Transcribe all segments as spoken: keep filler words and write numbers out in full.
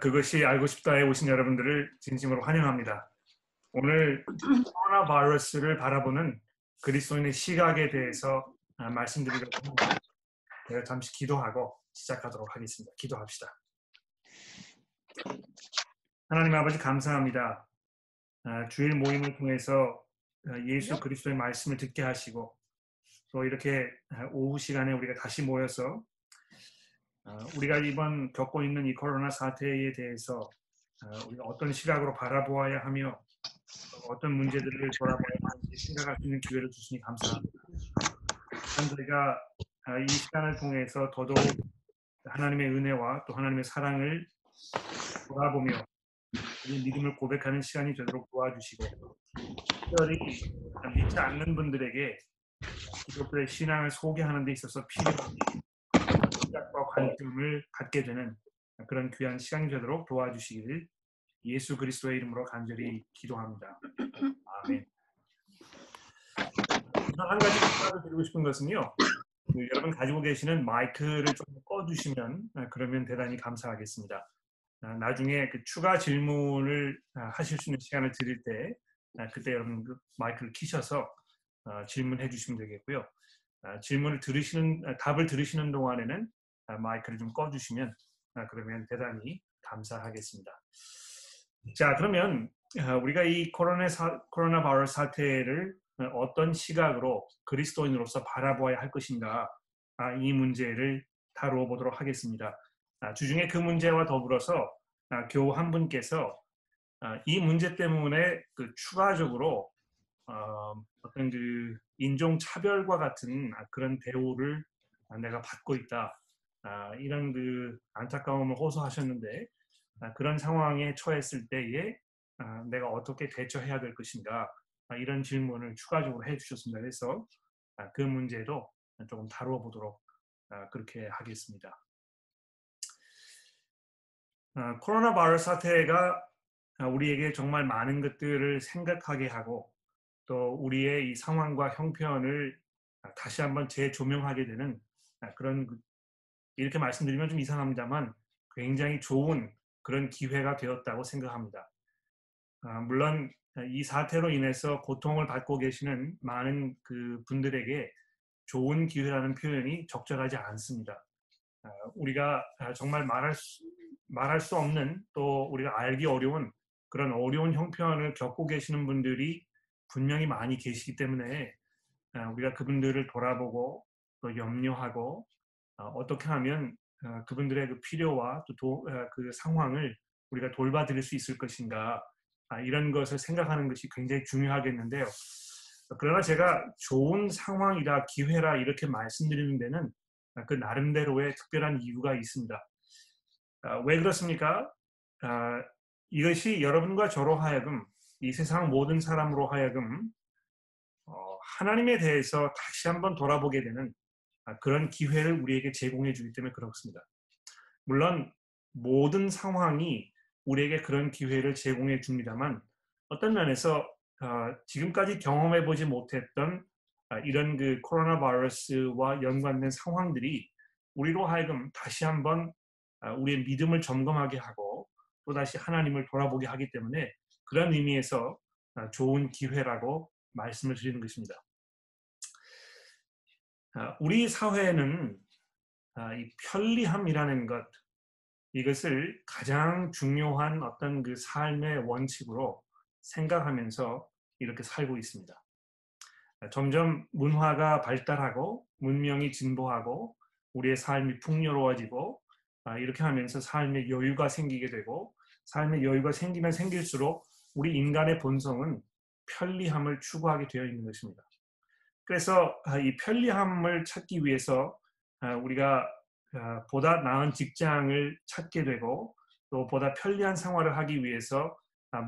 그것이 알고 싶다에 오신 여러분들을 진심으로 환영합니다. 오늘 코로나 바이러스를 바라보는 그리스도인의 시각에 대해서 말씀드리려고 합니다. 제가 잠시 기도하고 시작하도록 하겠습니다. 기도합시다. 하나님 아버지 감사합니다. 주일 모임을 통해서 예수 그리스도의 말씀을 듣게 하시고 또 이렇게 오후 시간에 우리가 다시 모여서 우리가 이번 겪고 있는 이 코로나 사태에 대해서 우리가 어떤 시각으로 바라보아야 하며 어떤 문제들을 돌아봐야 하는지 생각할 수 있는 기회를 주시니 감사합니다. 저희가 이 시간을 통해서 더더욱 하나님의 은혜와 또 하나님의 사랑을 돌아보며 믿음을 고백하는 시간이 되도록 도와주시고 특별히 믿지 않는 분들에게 기독교의 신앙을 소개하는 데 있어서 필요한 시각과 관점을 갖게 되는 그런 귀한 시간이 되도록 도와주시길 예수 그리스도의 이름으로 간절히 기도합니다. 아멘. 한 가지 말씀을 드리고 싶은 것은요, 그 여러분 가지고 계시는 마이크를 좀 꺼주시면 그러면 대단히 감사하겠습니다. 나중에 그 추가 질문을 하실 수 있는 시간을 드릴 때 그때 여러분 그 마이크를 켜셔서 질문해 주시면 되겠고요. 질문을 들으시는 답을 들으시는 동안에는 마이크를 좀 꺼주시면 그러면 대단히 감사하겠습니다. 자, 그러면 우리가 이 코로나 사, 코로나 바이러스 사태를 어떤 시각으로 그리스도인으로서 바라보아야 할 것인가, 이 문제를 다루어 보도록 하겠습니다. 주중에 그 문제와 더불어서 교우 한 분께서 이 문제 때문에 그 추가적으로 어떤 그 인종차별과 같은 그런 대우를 내가 받고 있다, 이런 그 안타까움을 호소하셨는데 그런 상황에 처했을 때에 내가 어떻게 대처해야 될 것인가, 이런 질문을 추가적으로 해주셨습니다. 그래서 그 문제도 조금 다루어 보도록 그렇게 하겠습니다. 코로나 바이러스 사태가 우리에게 정말 많은 것들을 생각하게 하고 또 우리의 이 상황과 형편을 다시 한번 재조명하게 되는 그런, 이렇게 말씀드리면 좀 이상합니다만 굉장히 좋은 그런 기회가 되었다고 생각합니다. 물론 이 사태로 인해서 고통을 받고 계시는 많은 그 분들에게 좋은 기회라는 표현이 적절하지 않습니다. 우리가 정말 말할 수, 말할 수 없는 또 우리가 알기 어려운 그런 어려운 형편을 겪고 계시는 분들이 분명히 많이 계시기 때문에 우리가 그분들을 돌아보고 또 염려하고 어떻게 하면 그분들의 그 필요와 또 그 상황을 우리가 돌봐드릴 수 있을 것인가, 이런 것을 생각하는 것이 굉장히 중요하겠는데요. 그러나 제가 좋은 상황이라 기회라 이렇게 말씀드리는 데는 그 나름대로의 특별한 이유가 있습니다. 왜 그렇습니까? 이것이 여러분과 저로 하여금, 이 세상 모든 사람으로 하여금 하나님에 대해서 다시 한번 돌아보게 되는 그런 기회를 우리에게 제공해 주기 때문에 그렇습니다. 물론 모든 상황이 우리에게 그런 기회를 제공해 줍니다만 어떤 면에서 지금까지 경험해 보지 못했던 이런 그 코로나 바이러스와 연관된 상황들이 우리로 하여금 다시 한번 우리의 믿음을 점검하게 하고 또다시 하나님을 돌아보게 하기 때문에 그런 의미에서 좋은 기회라고 말씀을 드리는 것입니다. 우리 사회는 이 편리함이라는 것, 이것을 가장 중요한 어떤 그 삶의 원칙으로 생각하면서 이렇게 살고 있습니다. 점점 문화가 발달하고 문명이 진보하고 우리의 삶이 풍요로워지고 이렇게 하면서 삶의 여유가 생기게 되고, 삶의 여유가 생기면 생길수록 우리 인간의 본성은 편리함을 추구하게 되어 있는 것입니다. 그래서 이 편리함을 찾기 위해서 우리가 보다 나은 직장을 찾게 되고 또 보다 편리한 생활을 하기 위해서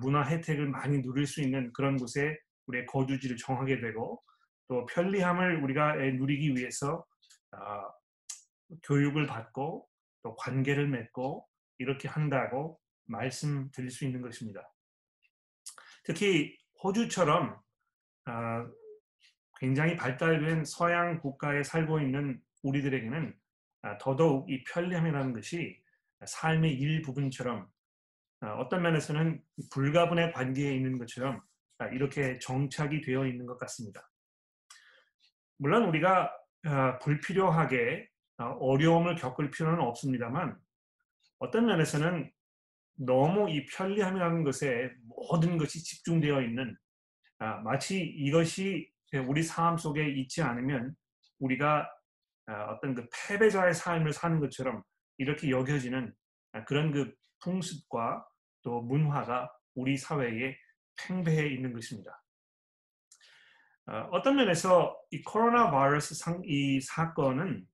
문화 혜택을 많이 누릴 수 있는 그런 곳에 우리의 거주지를 정하게 되고, 또 편리함을 우리가 누리기 위해서 교육을 받고 또 관계를 맺고 이렇게 한다고 말씀드릴 수 있는 것입니다. 특히 호주처럼 굉장히 발달된 서양 국가에 살고 있는 우리들에게는 더더욱 이 편리함이라는 것이 삶의 일부분처럼 어떤 면에서는 불가분의 관계에 있는 것처럼 이렇게 정착이 되어 있는 것 같습니다. 물론 우리가 불필요하게 어려움을 겪을 필요는 없습니다만 어떤 면에서는 너무 이 편리함이라는 것에 모든 것이 집중되어 있는 마치 이것이 우리 삶 속에 있지 않으면 우리가 어떤 그 패배자의 삶을 사는 것처럼 이렇게 여겨지는 그런 그 풍습과 또 문화가 우리 사회에 팽배해 있는 것입니다. 어떤 면에서 이 코로나 바이러스 상, 이 사건은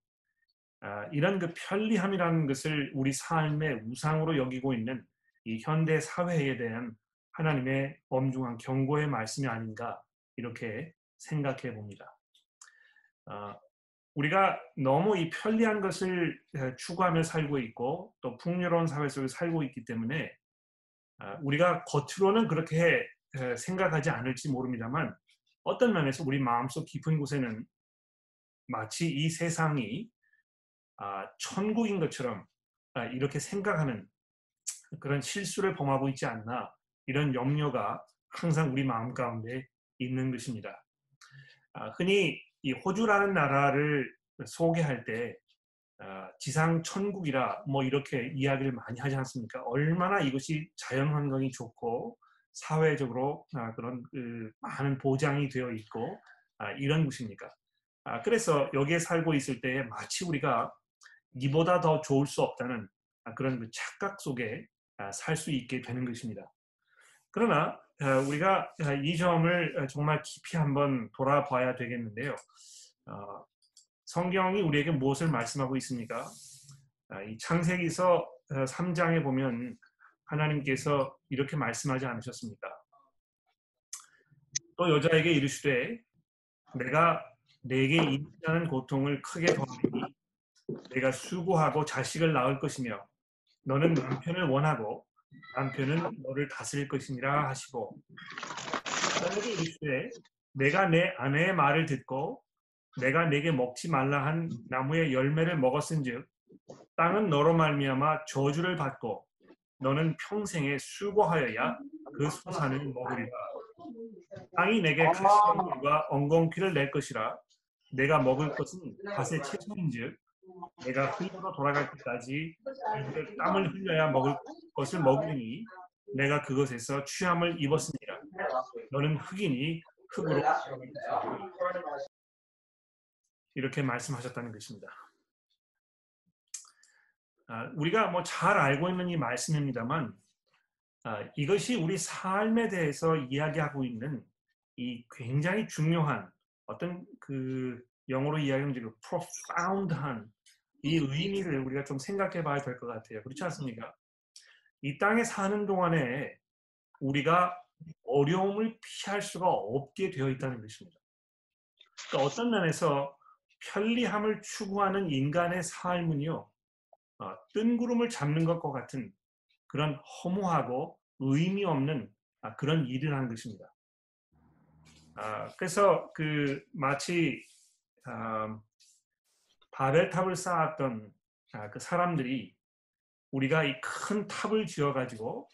이런 그 편리함이라는 것을 우리 삶의 우상으로 여기고 있는 이 현대 사회에 대한 하나님의 엄중한 경고의 말씀이 아닌가 이렇게 생각해 봅니다. 우리가 너무 이 편리한 것을 추구하며 살고 있고 또 풍요로운 사회 속에 살고 있기 때문에 우리가 겉으로는 그렇게 생각하지 않을지 모릅니다만 어떤 면에서 우리 마음속 깊은 곳에는 마치 이 세상이 천국인 것처럼 이렇게 생각하는 그런 실수를 범하고 있지 않나 이런 염려가 항상 우리 마음 가운데 있는 것입니다. 흔히 이 호주라는 나라를 소개할 때 지상 천국이라 뭐 이렇게 이야기를 많이 하지 않습니까? 얼마나 이것이 자연 환경이 좋고 사회적으로 그런 많은 보장이 되어 있고 이런 곳입니까? 그래서 여기에 살고 있을 때에 마치 우리가 이보다 더 좋을 수 없다는 그런 착각 속에 살 수 있게 되는 것입니다. 그러나 우리가 이 점을 정말 깊이 한번 돌아봐야 되겠는데요. 성경이 우리에게 무엇을 말씀하고 있습니까? 이 창세기서 삼 장에 보면 하나님께서 이렇게 말씀하지 않으셨습니까? 또 여자에게 이르시되 내가 내게 임신하는 고통을 크게 더하리니 내가 수고하고 자식을 낳을 것이며 너는 남편을 원하고 남편은 너를 다스릴 것이니라 하시고 남편에게 이르시되 내가 내 아내의 말을 듣고 내가 내게 먹지 말라 한 나무의 열매를 먹었은즉 땅은 너로 말미암아 저주를 받고 너는 평생에 수고하여야 그 소산을 먹으리라. 땅이 내게 가시덤불과 엉겅퀴를 낼 것이라. 내가 먹을 것은 밭의 채소인즉 내가 흙으로 돌아갈 때까지 땀을 흘려야 먹을 것을 먹으니 내가 그것에서 취함을 입었으니라. 너는 흙이니 흙으로 이렇게 말씀하셨다는 것입니다. 우리가 뭐 잘 알고 있는 이 말씀입니다만 이것이 우리 삶에 대해서 이야기하고 있는 이 굉장히 중요한 어떤 그 영어로 이야기하면 지금 profound한 이 의미를 우리가 좀 생각해 봐야 될 것 같아요. 그렇지 않습니까? 이 땅에 사는 동안에 우리가 어려움을 피할 수가 없게 되어 있다는 것입니다. 그러니까 어떤 면에서 편리함을 추구하는 인간의 삶은요, 뜬구름을 잡는 것과 같은 그런 허무하고 의미 없는 그런 일을 하는 것입니다. 그래서 그 마치 바벨탑을 쌓았던 그 사람들이 우리가 이 큰 탑을 지어가지고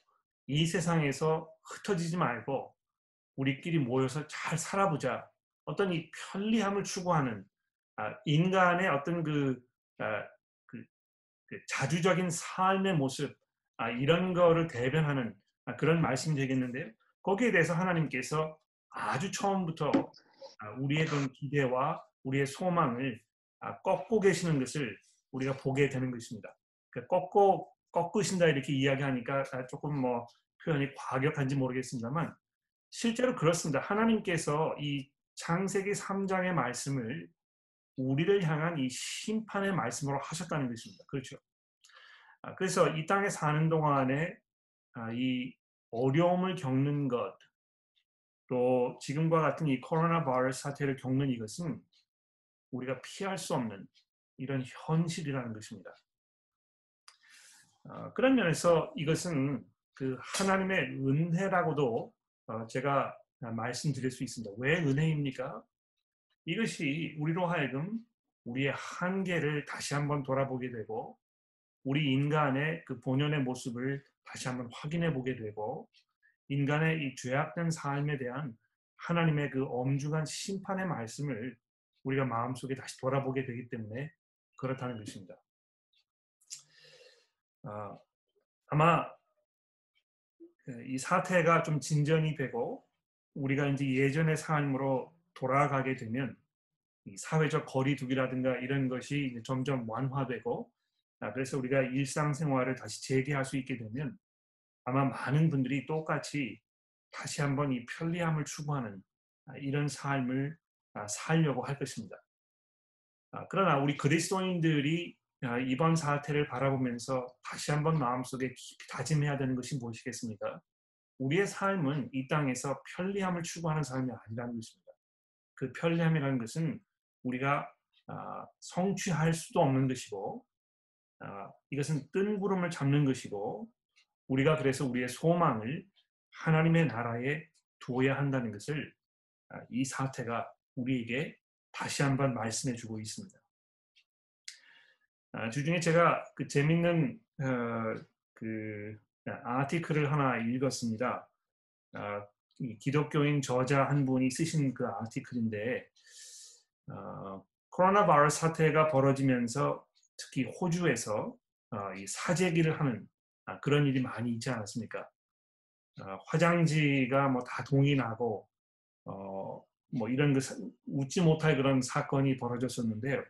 이 세상에서 흩어지지 말고 우리끼리 모여서 잘 살아보자 어떤 이 편리함을 추구하는 인간의 어떤 그 자주적인 삶의 모습 이런 거를 대변하는 그런 말씀이 되겠는데요. 거기에 대해서 하나님께서 아주 처음부터 우리의 그런 기대와 우리의 소망을 꺾고 계시는 것을 우리가 보게 되는 것입니다. 꺾고 꺾으신다 이렇게 이야기하니까 조금 뭐 표현이 과격한지 모르겠습니다만 실제로 그렇습니다. 하나님께서 이 창세기 삼 장의 말씀을 우리를 향한 이 심판의 말씀으로 하셨다는 것입니다. 그렇죠? 그래서 이 땅에 사는 동안에 이 어려움을 겪는 것, 또 지금과 같은 이 코로나 바이러스 사태를 겪는 이것은 우리가 피할 수 없는 이런 현실이라는 것입니다. 그런 면에서 이것은 그 하나님의 은혜라고도 제가 말씀드릴 수 있습니다. 왜 은혜입니까? 이것이 우리로 하여금 우리의 한계를 다시 한번 돌아보게 되고 우리 인간의 그 본연의 모습을 다시 한번 확인해 보게 되고, 인간의 이 죄악된 삶에 대한 하나님의 그 엄중한 심판의 말씀을 우리가 마음속에 다시 돌아보게 되기 때문에 그렇다는 것입니다. 아, 아마 이 사태가 좀 진전이 되고 우리가 이제 예전의 삶으로 돌아가게 되면 이 사회적 거리두기라든가 이런 것이 이제 점점 완화되고, 아, 그래서 우리가 일상생활을 다시 재개할 수 있게 되면 아마 많은 분들이 똑같이 다시 한번 이 편리함을 추구하는 아, 이런 삶을 아, 살려고 할 것입니다. 아, 그러나 우리 그리스도인들이 아, 이번 사태를 바라보면서 다시 한번 마음속에 깊이 다짐해야 되는 것이 무엇이겠습니까? 우리의 삶은 이 땅에서 편리함을 추구하는 삶이 아니라는 것입니다. 그 편리함이라는 것은 우리가 아, 성취할 수도 없는 것이고, 아, 이것은 뜬구름을 잡는 것이고, 우리가 그래서 우리의 소망을 하나님의 나라에 두어야 한다는 것을 아, 이 사태가 우리에게 다시 한번 말씀해주고 있습니다. 아, 주중에 제가 그 재밌는 어, 그 아티클을 하나 읽었습니다. 아, 이 기독교인 저자 한 분이 쓰신 그 아티클인데, 어, 코로나 바이러스 사태가 벌어지면서 특히 호주에서 어, 이 사재기를 하는 아, 그런 일이 많이 있지 않았습니까? 어, 화장지가 뭐 다 동이 나고 어, 뭐 이런 그 웃지 못할 그런 사건이 벌어졌었는데요.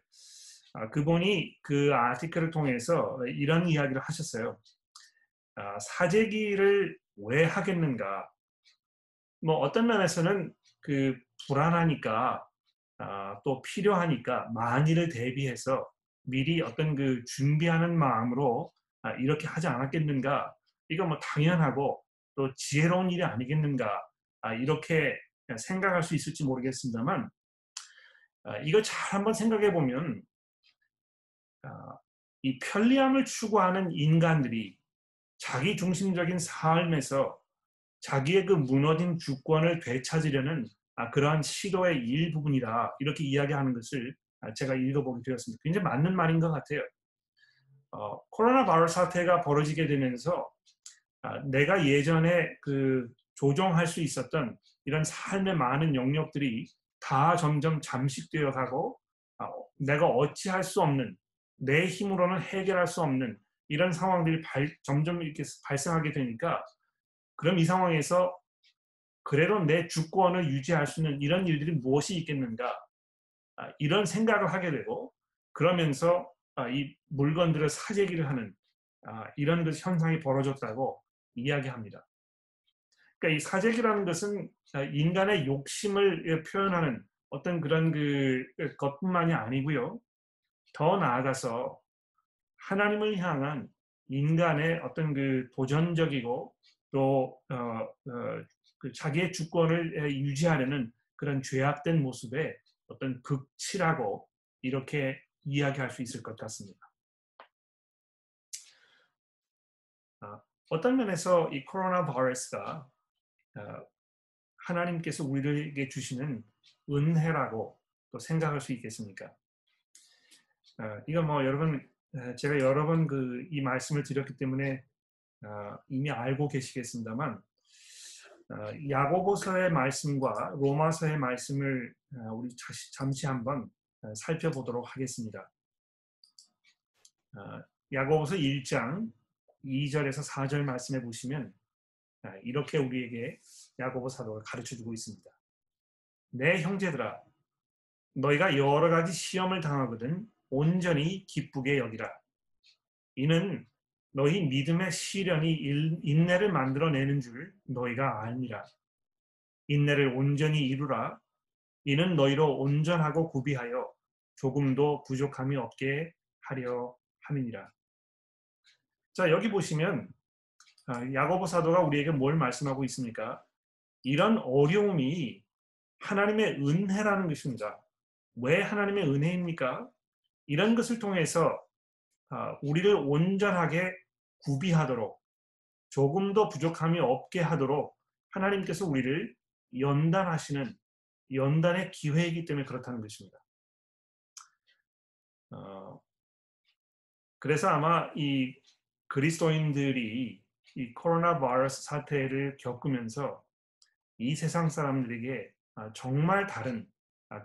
아, 그분이 그 아티클을 통해서 이런 이야기를 하셨어요. 아, 사재기를 왜 하겠는가? 뭐 어떤 면에서는 그 불안하니까 아, 또 필요하니까 만일을 대비해서 미리 어떤 그 준비하는 마음으로 아, 이렇게 하지 않았겠는가? 이거 뭐 당연하고 또 지혜로운 일이 아니겠는가? 아, 이렇게 생각할 수 있을지 모르겠습니다만, 아, 이거 잘 한번 생각해 보면 아, 이 편리함을 추구하는 인간들이 자기 중심적인 삶에서 자기의 그 무너진 주권을 되찾으려는 아, 그러한 시도의 일부분이다, 이렇게 이야기하는 것을 아, 제가 읽어보게 되었습니다. 굉장히 맞는 말인 것 같아요. 어, 코로나 바이러스 사태가 벌어지게 되면서 아, 내가 예전에 그 조정할 수 있었던 이런 삶의 많은 영역들이 다 점점 잠식되어 가고, 아, 내가 어찌할 수 없는, 내 힘으로는 해결할 수 없는 이런 상황들이 발, 점점 이렇게 발생하게 되니까, 그럼 이 상황에서 그래도 내 주권을 유지할 수 있는 이런 일들이 무엇이 있겠는가? 아, 이런 생각을 하게 되고, 그러면서 아, 이 물건들을 사재기를 하는 아, 이런 그 현상이 벌어졌다고 이야기합니다. 그러니까 이 사재기라는 것은 인간의 욕심을 표현하는 어떤 그런 그 것뿐만이 아니고요, 더 나아가서 하나님을 향한 인간의 어떤 그 도전적이고 또 어, 어, 그 자기의 주권을 유지하려는 그런 죄악된 모습의 어떤 극치라고 이렇게 이야기할 수 있을 것 같습니다. 아, 어떤 면에서 이 코로나 바이러스가 어, 하나님께서 우리에게 주시는 은혜라고 또 생각할 수 있겠습니까? 어, 이거 뭐 여러분, 제가 여러 번 그 이 말씀을 드렸기 때문에 어, 이미 알고 계시겠습니다만, 어, 야고보서의 말씀과 로마서의 말씀을 어, 우리 다시, 잠시 한번 어, 살펴보도록 하겠습니다. 어, 야고보서 일 장 이 절에서 사 절 말씀해 보시면 어, 이렇게 우리에게 야고보 사도가 가르쳐주고 있습니다. 내 형제들아, 너희가 여러 가지 시험을 당하거든 온전히 기쁘게 여기라. 이는 너희 믿음의 시련이 일, 인내를 만들어내는 줄 너희가 알미라. 인내를 온전히 이루라. 이는 너희로 온전하고 구비하여 조금도 부족함이 없게 하려 함이니라. 자, 여기 보시면 야고보 사도가 우리에게 뭘 말씀하고 있습니까? 이런 어려움이 하나님의 은혜라는 것입니다. 왜 하나님의 은혜입니까? 이런 것을 통해서 우리를 온전하게 구비하도록, 조금도 부족함이 없게 하도록 하나님께서 우리를 연단하시는 연단의 기회이기 때문에 그렇다는 것입니다. 그래서 아마 이 그리스도인들이 이 코로나 바이러스 사태를 겪으면서 이 세상 사람들에게 정말 다른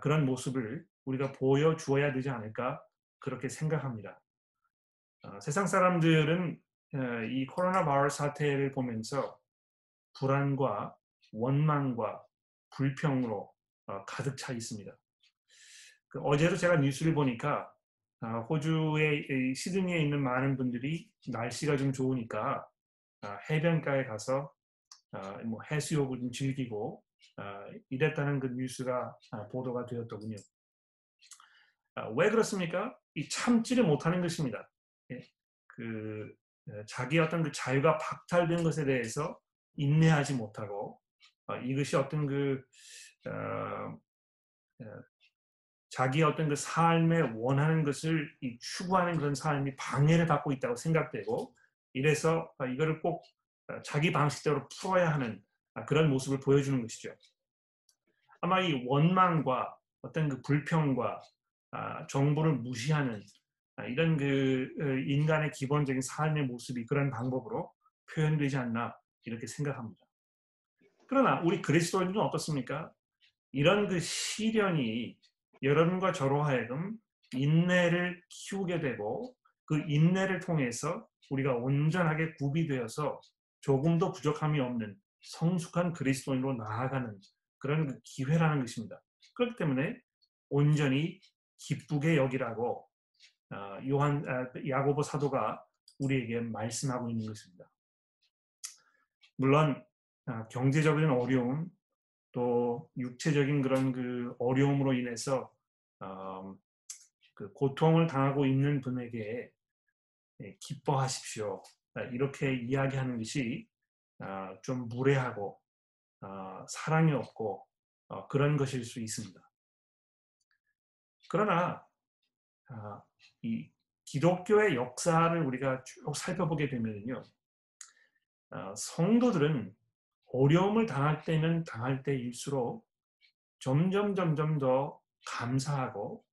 그런 모습을 우리가 보여주어야 되지 않을까 그렇게 생각합니다. 세상 사람들은 이 코로나 바이러스 사태를 보면서 불안과 원망과 불평으로 가득 차 있습니다. 어제도 제가 뉴스를 보니까 호주의 시드니에 있는 많은 분들이 날씨가 좀 좋으니까 해변가에 가서 해수욕을 좀 즐기고 이랬다는 그 뉴스가 보도가 되었더군요. 왜 그렇습니까? 이 참지를 못하는 것입니다. 그 자기 어떤 그 자유가 박탈된 것에 대해서 인내하지 못하고 이것이 어떤 그 어, 자기의 어떤 그 삶에 원하는 것을 이 추구하는 그런 삶이 방해를 받고 있다고 생각되고 이래서 이거를 꼭 자기 방식대로 풀어야 하는 그런 모습을 보여주는 것이죠. 아마 이 원망과 어떤 그 불평과 정부를 무시하는 이런 그 인간의 기본적인 삶의 모습이 그런 방법으로 표현되지 않나 이렇게 생각합니다. 그러나 우리 그리스도인들은 어떻습니까? 이런 그 시련이 여러분과 저로 하여금 인내를 키우게 되고 그 인내를 통해서 우리가 온전하게 구비되어서 조금도 부족함이 없는 성숙한 그리스도인으로 나아가는 그런 그 기회라는 것입니다. 그렇기 때문에 온전히 기쁘게 여기라고 요한 야고보 사도가 우리에게 말씀하고 있는 것입니다. 물론 경제적인 어려움 또 육체적인 그런 그 어려움으로 인해서 고통을 당하고 있는 분에게 기뻐하십시오 이렇게 이야기하는 것이 좀 무례하고 사랑이 없고 그런 것일 수 있습니다. 그러나 이 기독교의 역사를 우리가 쭉 살펴보게 되면요, 성도들은 어려움을 당할 때는 당할 때일수록 점점 점점 더 감사하고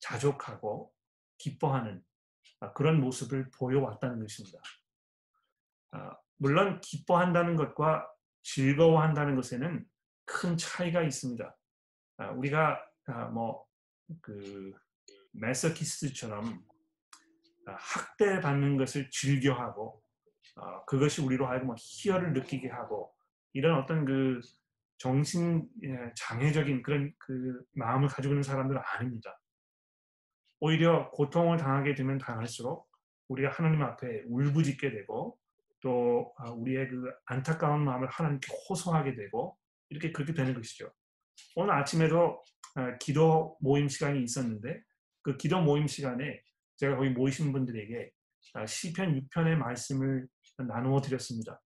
자족하고 기뻐하는 그런 모습을 보여왔다는 것입니다. 물론 기뻐한다는 것과 즐거워한다는 것에는 큰 차이가 있습니다. 우리가 뭐 그 메서키스트처럼 학대받는 것을 즐겨하고 그것이 우리로 하여금 희열을 느끼게 하고 이런 어떤 그 정신 장애적인 그런 그 마음을 가지고 있는 사람들은 아닙니다. 오히려 고통을 당하게 되면 당할수록 우리가 하나님 앞에 울부짖게 되고 또 우리의 그 안타까운 마음을 하나님께 호소하게 되고 이렇게 그렇게 되는 것이죠. 오늘 아침에도 기도 모임 시간이 있었는데 그 기도 모임 시간에 제가 거기 모이신 분들에게 시편 육 편의 말씀을 나누어 드렸습니다.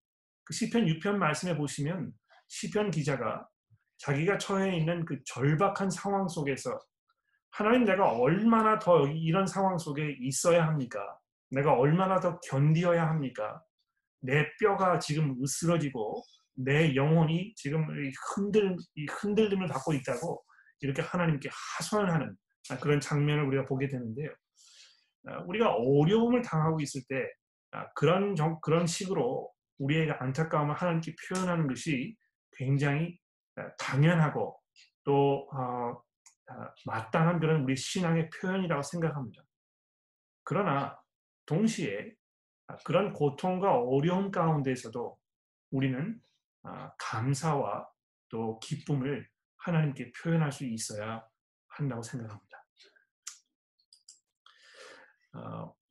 그 시편 육 편 말씀에 보시면 시편 기자가 자기가 처해 있는 그 절박한 상황 속에서 하나님 내가 얼마나 더 이런 상황 속에 있어야 합니까? 내가 얼마나 더 견디어야 합니까? 내 뼈가 지금 으스러지고 내 영혼이 지금 흔들, 흔들림을 받고 있다고 이렇게 하나님께 하소연하는 그런 장면을 우리가 보게 되는데요. 우리가 어려움을 당하고 있을 때 그런, 그런 식으로 우리의 안타까움을 하나님께 표현하는 것이 굉장히 당연하고 또 마땅한 그런 우리 신앙의 표현이라고 생각합니다. 그러나 동시에 그런 고통과 어려움 가운데서도 우리는 감사와 또 기쁨을 하나님께 표현할 수 있어야 한다고 생각합니다.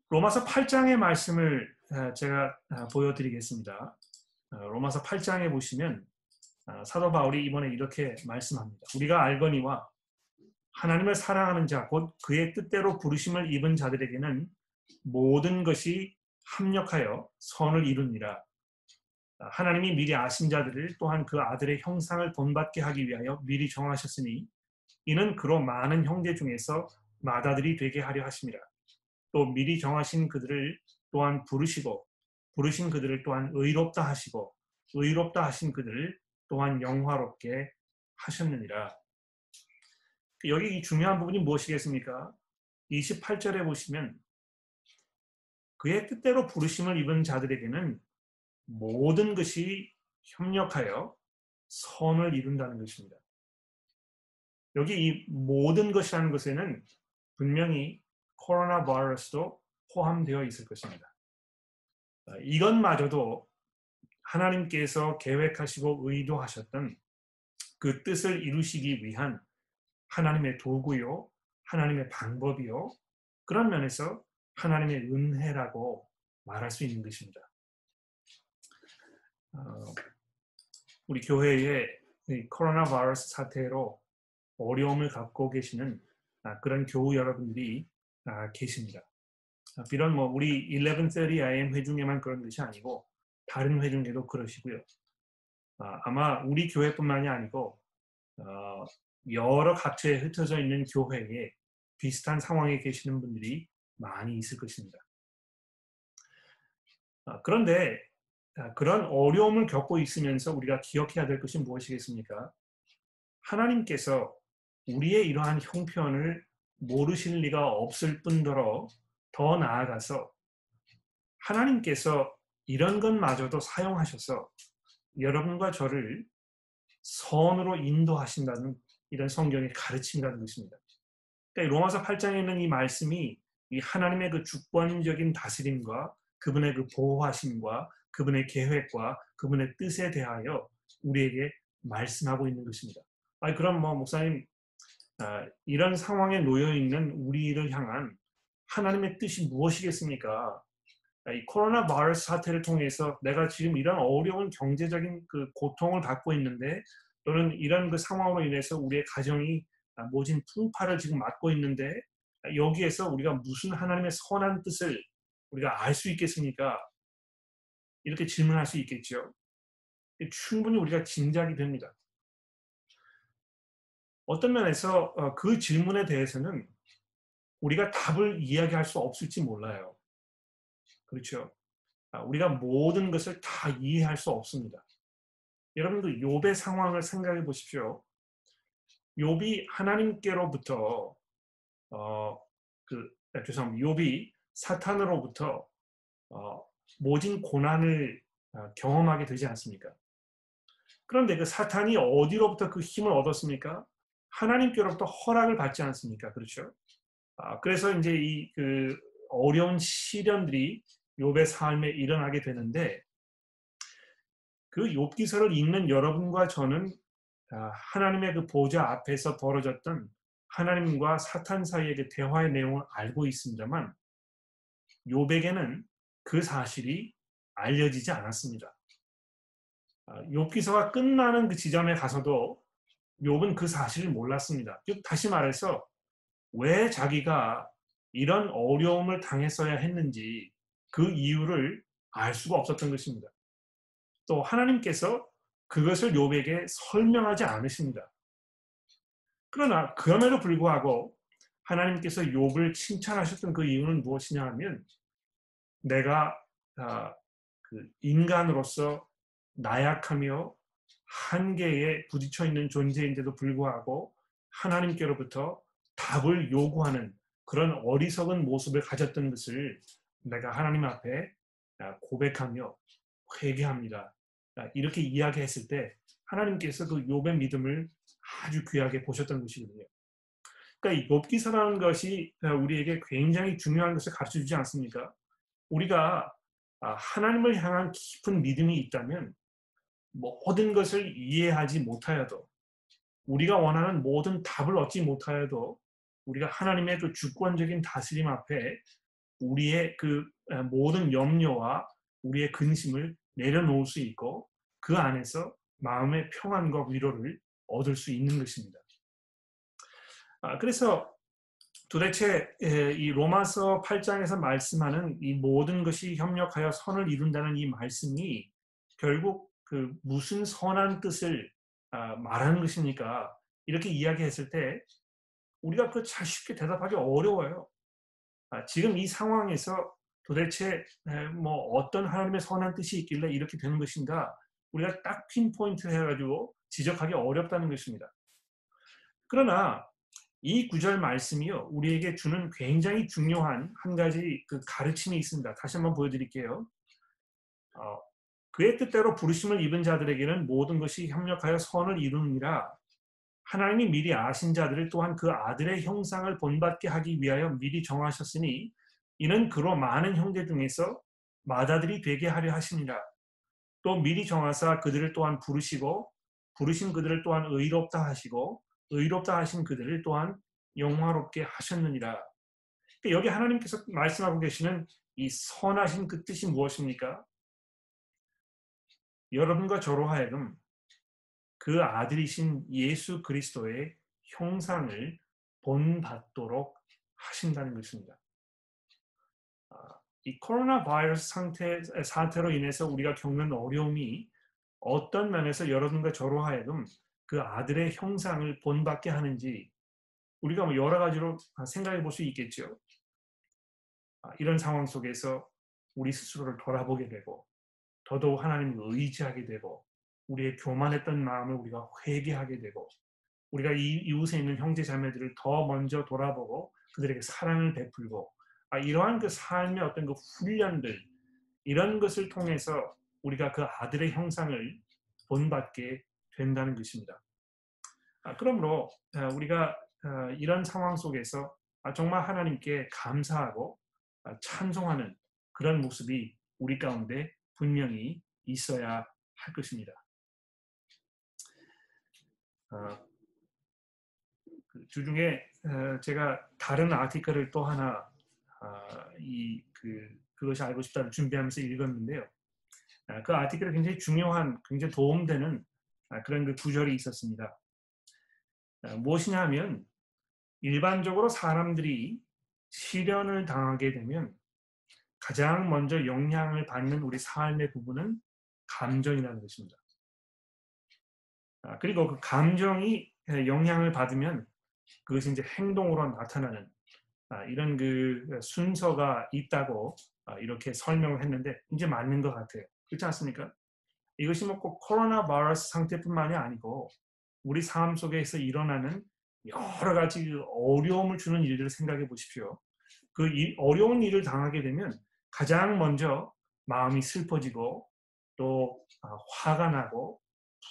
로마서 팔 장의 말씀을 제가 보여드리겠습니다. 로마서 팔 장에 보시면 사도 바울이 이번에 이렇게 말씀합니다. 우리가 알거니와 하나님을 사랑하는 자, 곧 그의 뜻대로 부르심을 입은 자들에게는 모든 것이 합력하여 선을 이루니라. 하나님이 미리 아신 자들을 또한 그 아들의 형상을 본받게 하기 위하여 미리 정하셨으니 이는 그로 많은 형제 중에서 맏아들이 되게 하려 하심이라. 또 미리 정하신 그들을 또한 부르시고 부르신 그들을 또한 의롭다 하시고 의롭다 하신 그들을 또한 영화롭게 하셨느니라. 여기 이 중요한 부분이 무엇이겠습니까? 이십팔 절에 보시면 그의 뜻대로 부르심을 입은 자들에게는 모든 것이 협력하여 선을 이룬다는 것입니다. 여기 이 모든 것이라는 것에는 분명히 코로나 바이러스도 포함되어 있을 것입니다. 이것마저도 하나님께서 계획하시고 의도하셨던 그 뜻을 이루시기 위한 하나님의 도구요, 하나님의 방법이요, 그런 면에서 하나님의 은혜라고 말할 수 있는 것입니다. 우리 교회에 코로나 바이러스 사태로 어려움을 겪고 계시는 그런 교우 여러분들이 계십니다. 비록 뭐 우리 일레븐 서티 에이 엠 회중에만 그런 것이 아니고 다른 회중에도 그러시고요. 아마 우리 교회뿐만이 아니고 여러 각처에 흩어져 있는 교회에 비슷한 상황에 계시는 분들이 많이 있을 것입니다. 그런데 그런 어려움을 겪고 있으면서 우리가 기억해야 될 것이 무엇이겠습니까? 하나님께서 우리의 이러한 형편을 모르실 리가 없을 뿐더러 더 나아가서 하나님께서 이런 것마저도 사용하셔서 여러분과 저를 선으로 인도하신다는 이런 성경의 가르침이라는 것입니다. 그러니까 로마서 팔 장에 있는 이 말씀이 이 하나님의 그 주권적인 다스림과 그분의 그 보호하심과 그분의 계획과 그분의 뜻에 대하여 우리에게 말씀하고 있는 것입니다. 아니 그럼 뭐 목사님 이런 상황에 놓여 있는 우리를 향한 하나님의 뜻이 무엇이겠습니까? 이 코로나 바이러스 사태를 통해서 내가 지금 이런 어려운 경제적인 그 고통을 받고 있는데, 또는 이런 그 상황으로 인해서 우리의 가정이 모진 풍파를 지금 맞고 있는데, 여기에서 우리가 무슨 하나님의 선한 뜻을 우리가 알 수 있겠습니까? 이렇게 질문할 수 있겠죠. 충분히 우리가 짐작이 됩니다. 어떤 면에서 그 질문에 대해서는 우리가 답을 이야기할 수 없을지 몰라요. 그렇죠? 우리가 모든 것을 다 이해할 수 없습니다. 여러분도 욥의 상황을 생각해 보십시오. 욥이 하나님께로부터 어, 그, 아, 죄송합니다. 욥이 사탄으로부터 어, 모진 고난을 어, 경험하게 되지 않습니까? 그런데 그 사탄이 어디로부터 그 힘을 얻었습니까? 하나님께로부터 허락을 받지 않습니까? 그렇죠? 아, 그래서 이제 이 그 어려운 시련들이 욥의 삶에 일어나게 되는데, 그 욥기서를 읽는 여러분과 저는 하나님의 그 보좌 앞에서 벌어졌던 하나님과 사탄 사이의 그 대화의 내용을 알고 있습니다만, 욥에게는 그 사실이 알려지지 않았습니다. 욥기서가 끝나는 그 지점에 가서도 욥은 그 사실을 몰랐습니다. 즉 다시 말해서 왜 자기가 이런 어려움을 당했어야 했는지 그 이유를 알 수가 없었던 것입니다. 또 하나님께서 그것을 욥에게 설명하지 않으십니다. 그러나 그럼에도 불구하고 하나님께서 욥을 칭찬하셨던 그 이유는 무엇이냐 하면, 내가 인간으로서 나약하며 한계에 부딪혀 있는 존재인데도 불구하고 하나님께로부터 답을 요구하는 그런 어리석은 모습을 가졌던 것을 내가 하나님 앞에 고백하며 회개합니다. 이렇게 이야기했을 때 하나님께서 그 욥의 믿음을 아주 귀하게 보셨던 것이거든요. 그러니까 이 욥기서라는 것이 우리에게 굉장히 중요한 것을 가르쳐주지 않습니까? 우리가 하나님을 향한 깊은 믿음이 있다면 모든 것을 이해하지 못하여도, 우리가 원하는 모든 답을 얻지 못하여도, 우리가 하나님의 그 주권적인 다스림 앞에 우리의 그 모든 염려와 우리의 근심을 내려놓을 수 있고, 그 안에서 마음의 평안과 위로를 얻을 수 있는 것입니다. 그래서 도대체 이 로마서 팔 장에서 말씀하는 이 모든 것이 협력하여 선을 이룬다는 이 말씀이 결국 그 무슨 선한 뜻을 말하는 것입니까? 이렇게 이야기했을 때 우리가 그 잘 쉽게 대답하기 어려워요. 지금 이 상황에서 도대체 뭐 어떤 하나님의 선한 뜻이 있길래 이렇게 되는 것인가, 우리가 딱 핀포인트 해가지고 지적하기 어렵다는 것입니다. 그러나 이 구절 말씀이요, 우리에게 주는 굉장히 중요한 한 가지 그 가르침이 있습니다. 다시 한번 보여드릴게요. 어, 그의 뜻대로 부르심을 입은 자들에게는 모든 것이 협력하여 선을 이루느니라. 하나님이 미리 아신 자들을 또한 그 아들의 형상을 본받게 하기 위하여 미리 정하셨으니 이는 그로 많은 형제 중에서 맏아들이 되게 하려 하심이라. 또 미리 정하사 그들을 또한 부르시고 부르신 그들을 또한 의롭다 하시고 의롭다 하신 그들을 또한 영화롭게 하셨느니라. 여기 하나님께서 말씀하고 계시는 이 선하신 그 뜻이 무엇입니까? 여러분과 저로 하여금 그 아들이신 예수 그리스도의 형상을 본받도록 하신다는 것입니다. 이 코로나 바이러스 상태, 사태로 인해서 우리가 겪는 어려움이 어떤 면에서 여러분과 저로 하여금 그 아들의 형상을 본받게 하는지 우리가 뭐 여러 가지로 생각해 볼 수 있겠죠. 이런 상황 속에서 우리 스스로를 돌아보게 되고 더더욱 하나님을 의지하게 되고 우리의 교만했던 마음을 우리가 회개하게 되고 우리가 이웃에 있는 형제 자매들을 더 먼저 돌아보고 그들에게 사랑을 베풀고 이러한 그 삶의 어떤 그 훈련들 이런 것을 통해서 우리가 그 아들의 형상을 본받게 된다는 것입니다. 그러므로 우리가 이런 상황 속에서 정말 하나님께 감사하고 찬송하는 그런 모습이 우리 가운데 분명히 있어야 할 것입니다. 주중에 제가 다른 아티클을 또 하나 이 그것이 알고 싶다를 준비하면서 읽었는데요. 그 아티클에 굉장히 중요한, 굉장히 도움되는 그런 그 구절이 있었습니다. 무엇이냐 하면 일반적으로 사람들이 시련을 당하게 되면 가장 먼저 영향을 받는 우리 삶의 부분은 감정이라는 것입니다. 그리고 그 감정이 영향을 받으면 그것이 이제 행동으로 나타나는 이런 그 순서가 있다고 이렇게 설명을 했는데 이제 맞는 것 같아요. 그렇지 않습니까? 이것이 뭐 꼭 코로나 바이러스 상태뿐만이 아니고 우리 삶 속에서 일어나는 여러 가지 어려움을 주는 일들을 생각해 보십시오. 그 일, 어려운 일을 당하게 되면 가장 먼저 마음이 슬퍼지고 또 화가 나고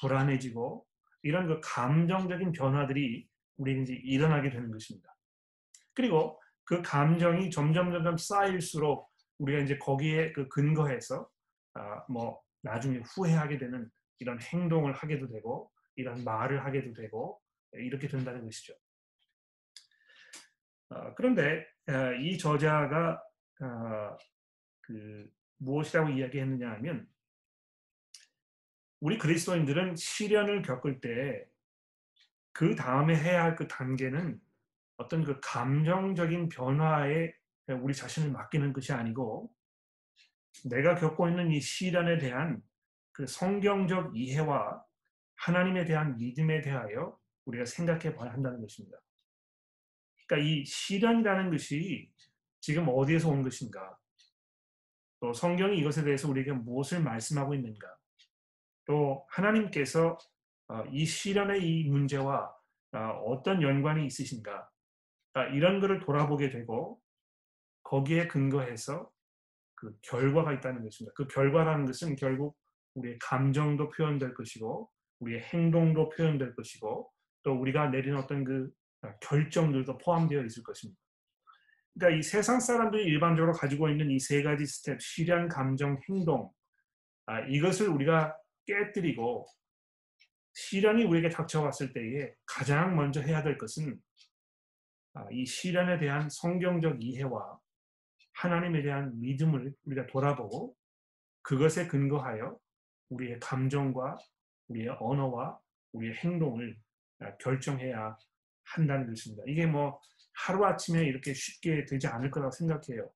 불안해지고 이런 그 감정적인 변화들이 우리는 이제 일어나게 되는 것입니다. 그리고 그 감정이 점점 점점 쌓일수록 우리가 이제 거기에 그 근거해서 아, 뭐 나중에 후회하게 되는 이런 행동을 하게도 되고 이런 말을 하게도 되고 이렇게 된다는 것이죠. 어, 그런데 이 저자가 어, 그 무엇이라고 이야기했느냐 하면 우리 그리스도인들은 시련을 겪을 때 그 다음에 해야 할 그 단계는 어떤 그 감정적인 변화에 우리 자신을 맡기는 것이 아니고 내가 겪고 있는 이 시련에 대한 그 성경적 이해와 하나님에 대한 믿음에 대하여 우리가 생각해 봐야 한다는 것입니다. 그러니까 이 시련이라는 것이 지금 어디에서 온 것인가? 또 성경이 이것에 대해서 우리에게 무엇을 말씀하고 있는가? 또 하나님께서 이 시련의 이 문제와 어떤 연관이 있으신가? 그러니까 이런 것을 돌아보게 되고 거기에 근거해서 그 결과가 있다는 것입니다. 그 결과라는 것은 결국 우리의 감정도 표현될 것이고 우리의 행동도 표현될 것이고 또 우리가 내린 어떤 그 결정들도 포함되어 있을 것입니다. 그러니까 이 세상 사람들이 일반적으로 가지고 있는 이 세 가지 스텝, 시련, 감정, 행동, 아, 이것을 우리가 깨뜨리고 시련이 우리에게 닥쳐왔을 때에 가장 먼저 해야 될 것은 아, 이 시련에 대한 성경적 이해와 하나님에 대한 믿음을 우리가 돌아보고 그것에 근거하여 우리의 감정과 우리의 언어와 우리의 행동을 결정해야 한다는 것입니다. 이게 뭐 하루아침에 이렇게 쉽게 되지 않을 거라고 생각해요.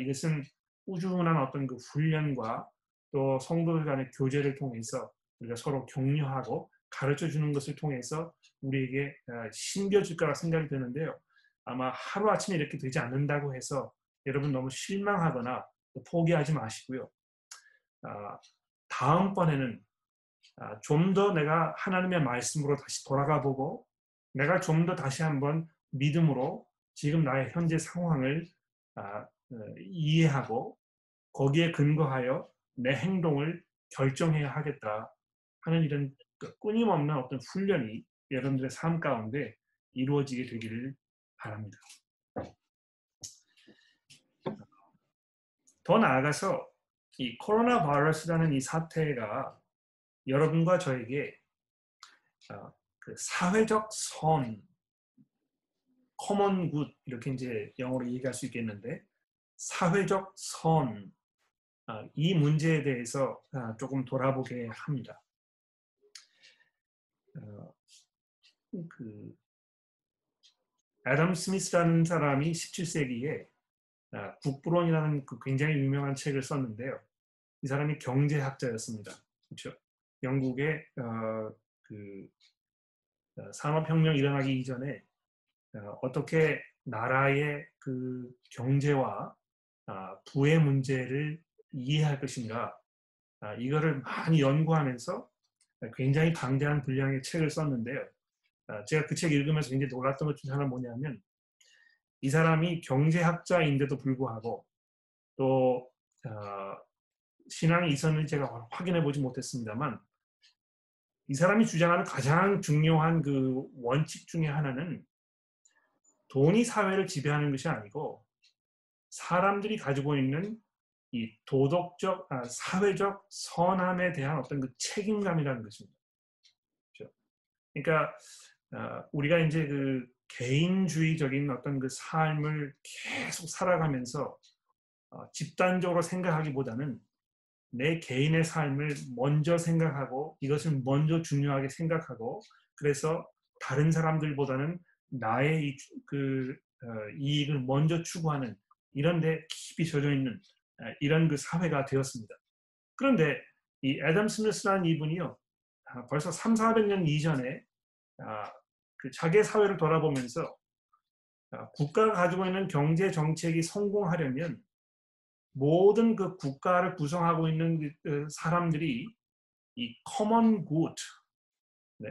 이것은 꾸준한 어떤 그 훈련과 또 성도들 간의 교제를 통해서 우리가 서로 격려하고 가르쳐주는 것을 통해서 우리에게 심겨질 거라고 생각이 되는데요. 아마 하루아침에 이렇게 되지 않는다고 해서 여러분 너무 실망하거나 포기하지 마시고요. 아, 다음번에는 아, 좀 더 내가 하나님의 말씀으로 다시 돌아가 보고 내가 좀 더 다시 한번 믿음으로 지금 나의 현재 상황을 아, 이해하고 거기에 근거하여 내 행동을 결정해야 하겠다 하는 이런 끊임없는 어떤 훈련이 여러분들의 삶 가운데 이루어지게 되기를 바랍니다. 더 나아가서 이 코로나 바이러스라는 이 사태가 여러분과 저에게 그 사회적 선, common good 이렇게 이제 영어로 얘기할 수 있겠는데, 사회적 선, 이 문제에 대해서 조금 돌아보게 합니다. 그 애덤 스미스라는 사람이 십칠 세기에 국부론이라는 그 굉장히 유명한 책을 썼는데요. 이 사람이 경제학자였습니다. 그렇죠? 영국의 어, 그 산업혁명이 일어나기 이전에 어, 어떻게 나라의 그 경제와 어, 부의 문제를 이해할 것인가, 어, 이거를 많이 연구하면서 굉장히 방대한 분량의 책을 썼는데요. 어, 제가 그 책 읽으면서 굉장히 놀랐던 것 중에 하나는 뭐냐면, 이 사람이 경제학자인데도 불구하고 또 어, 신앙이 있었는지 제가 확인해 보지 못했습니다만, 이 사람이 주장하는 가장 중요한 그 원칙 중에 하나는 돈이 사회를 지배하는 것이 아니고 사람들이 가지고 있는 이 도덕적, 아, 사회적 선함에 대한 어떤 그 책임감이라는 것입니다. 그렇죠? 그러니까 어, 우리가 이제 그 개인주의적인 어떤 그 삶을 계속 살아가면서 어, 집단적으로 생각하기보다는 내 개인의 삶을 먼저 생각하고 이것을 먼저 중요하게 생각하고, 그래서 다른 사람들보다는 나의 이, 그, 어, 이익을 먼저 추구하는, 이런 데 깊이 젖어있는 어, 이런 그 사회가 되었습니다. 그런데 이 애덤 스미스라는 이분이요, 아, 벌써 삼사백 년 이전에 아, 그 자기의 사회를 돌아보면서 아, 국가가 가지고 있는 경제 정책이 성공하려면 모든 그 국가를 구성하고 있는 그 사람들이 이 common good, 네,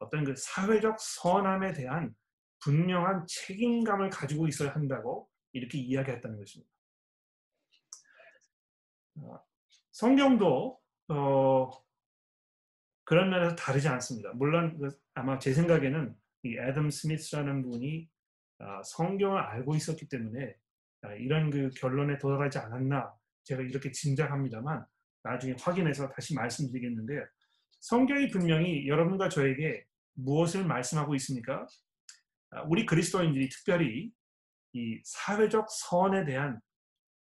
어떤 그 사회적 선함에 대한 분명한 책임감을 가지고 있어야 한다고 이렇게 이야기했다는 것입니다. 성경도 어, 그런 면에서 다르지 않습니다. 물론 아마 제 생각에는 이 애덤 스미스라는 분이 성경을 알고 있었기 때문에 이런 그 결론에 도달하지 않았나, 제가 이렇게 짐작합니다만 나중에 확인해서 다시 말씀드리겠는데요. 성경이 분명히 여러분과 저에게 무엇을 말씀하고 있습니까? 우리 그리스도인들이 특별히 이 사회적 선에 대한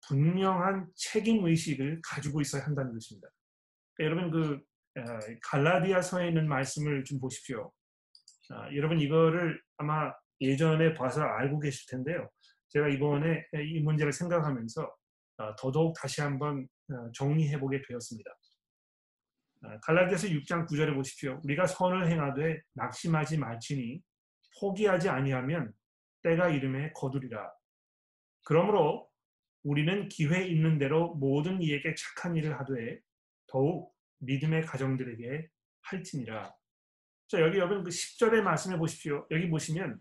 분명한 책임의식을 가지고 있어야 한다는 것입니다. 그러니까 여러분 그 갈라디아서에 있는 말씀을 좀 보십시오. 여러분 이거를 아마 예전에 봐서 알고 계실 텐데요. 제가 이번에 이 문제를 생각하면서 더더욱 다시 한번 정리해보게 되었습니다. 갈라디아서 육 장 구 절에 보십시오. 우리가 선을 행하되 낙심하지 말지니 포기하지 아니하면 때가 이름에 거두리라. 그러므로 우리는 기회 있는 대로 모든 이에게 착한 일을 하되 더욱 믿음의 가정들에게 할지니라. 자, 여기 여러분 그 십 절의 말씀해 보십시오. 여기 보시면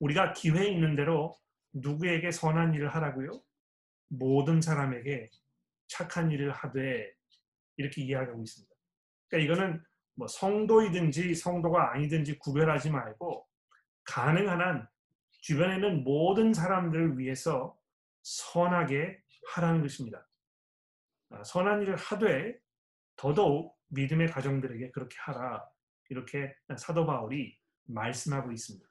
우리가 기회 있는 대로 누구에게 선한 일을 하라고요? 모든 사람에게 착한 일을 하되, 이렇게 이야기하고 있습니다. 그러니까 이거는 뭐 성도이든지 성도가 아니든지 구별하지 말고 가능한 한 주변에 있는 모든 사람들을 위해서 선하게 하라는 것입니다. 선한 일을 하되 더더욱 믿음의 가정들에게 그렇게 하라, 이렇게 사도 바울이 말씀하고 있습니다.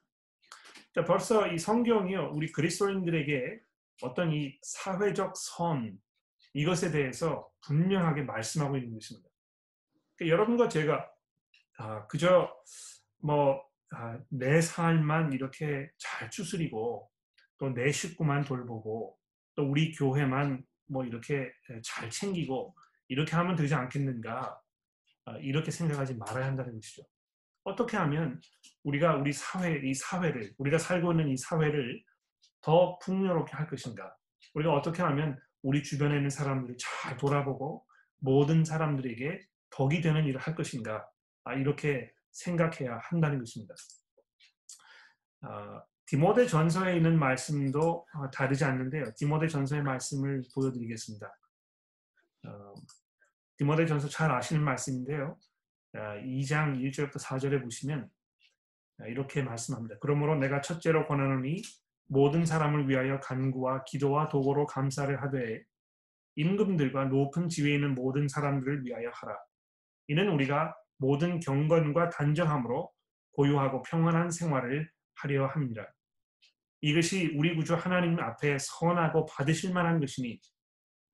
자, 벌써 이 성경이요, 우리 그리스도인들에게 어떤 이 사회적 선, 이것에 대해서 분명하게 말씀하고 있는 것입니다. 그러니까 여러분과 제가 아, 그저 뭐 내 아, 삶만 이렇게 잘 추스리고 또 내 식구만 돌보고 또 우리 교회만 뭐 이렇게 잘 챙기고 이렇게 하면 되지 않겠는가, 아, 이렇게 생각하지 말아야 한다는 것이죠. 어떻게 하면 우리가 우리 사회, 이 사회를, 우리가 살고 있는 이 사회를 더 풍요롭게 할 것인가? 우리가 어떻게 하면 우리 주변에 있는 사람들을 잘 돌아보고 모든 사람들에게 덕이 되는 일을 할 것인가? 아, 이렇게 생각해야 한다는 것입니다. 어, 디모데전서에 있는 말씀도 어, 다르지 않는데요. 디모데전서의 말씀을 보여드리겠습니다. 어, 디모데전서 잘 아시는 말씀인데요. 어, 이 장 일 절부터 사 절에 보시면 어, 이렇게 말씀합니다. 그러므로 내가 첫째로 권하노니 모든 사람을 위하여 간구와 기도와 도고로 감사를 하되 임금들과 높은 지위에 있는 모든 사람들을 위하여 하라. 이는 우리가 모든 경건과 단정함으로 고요하고 평안한 생활을 하려 합니다. 이것이 우리 구주 하나님 앞에 선하고 받으실 만한 것이니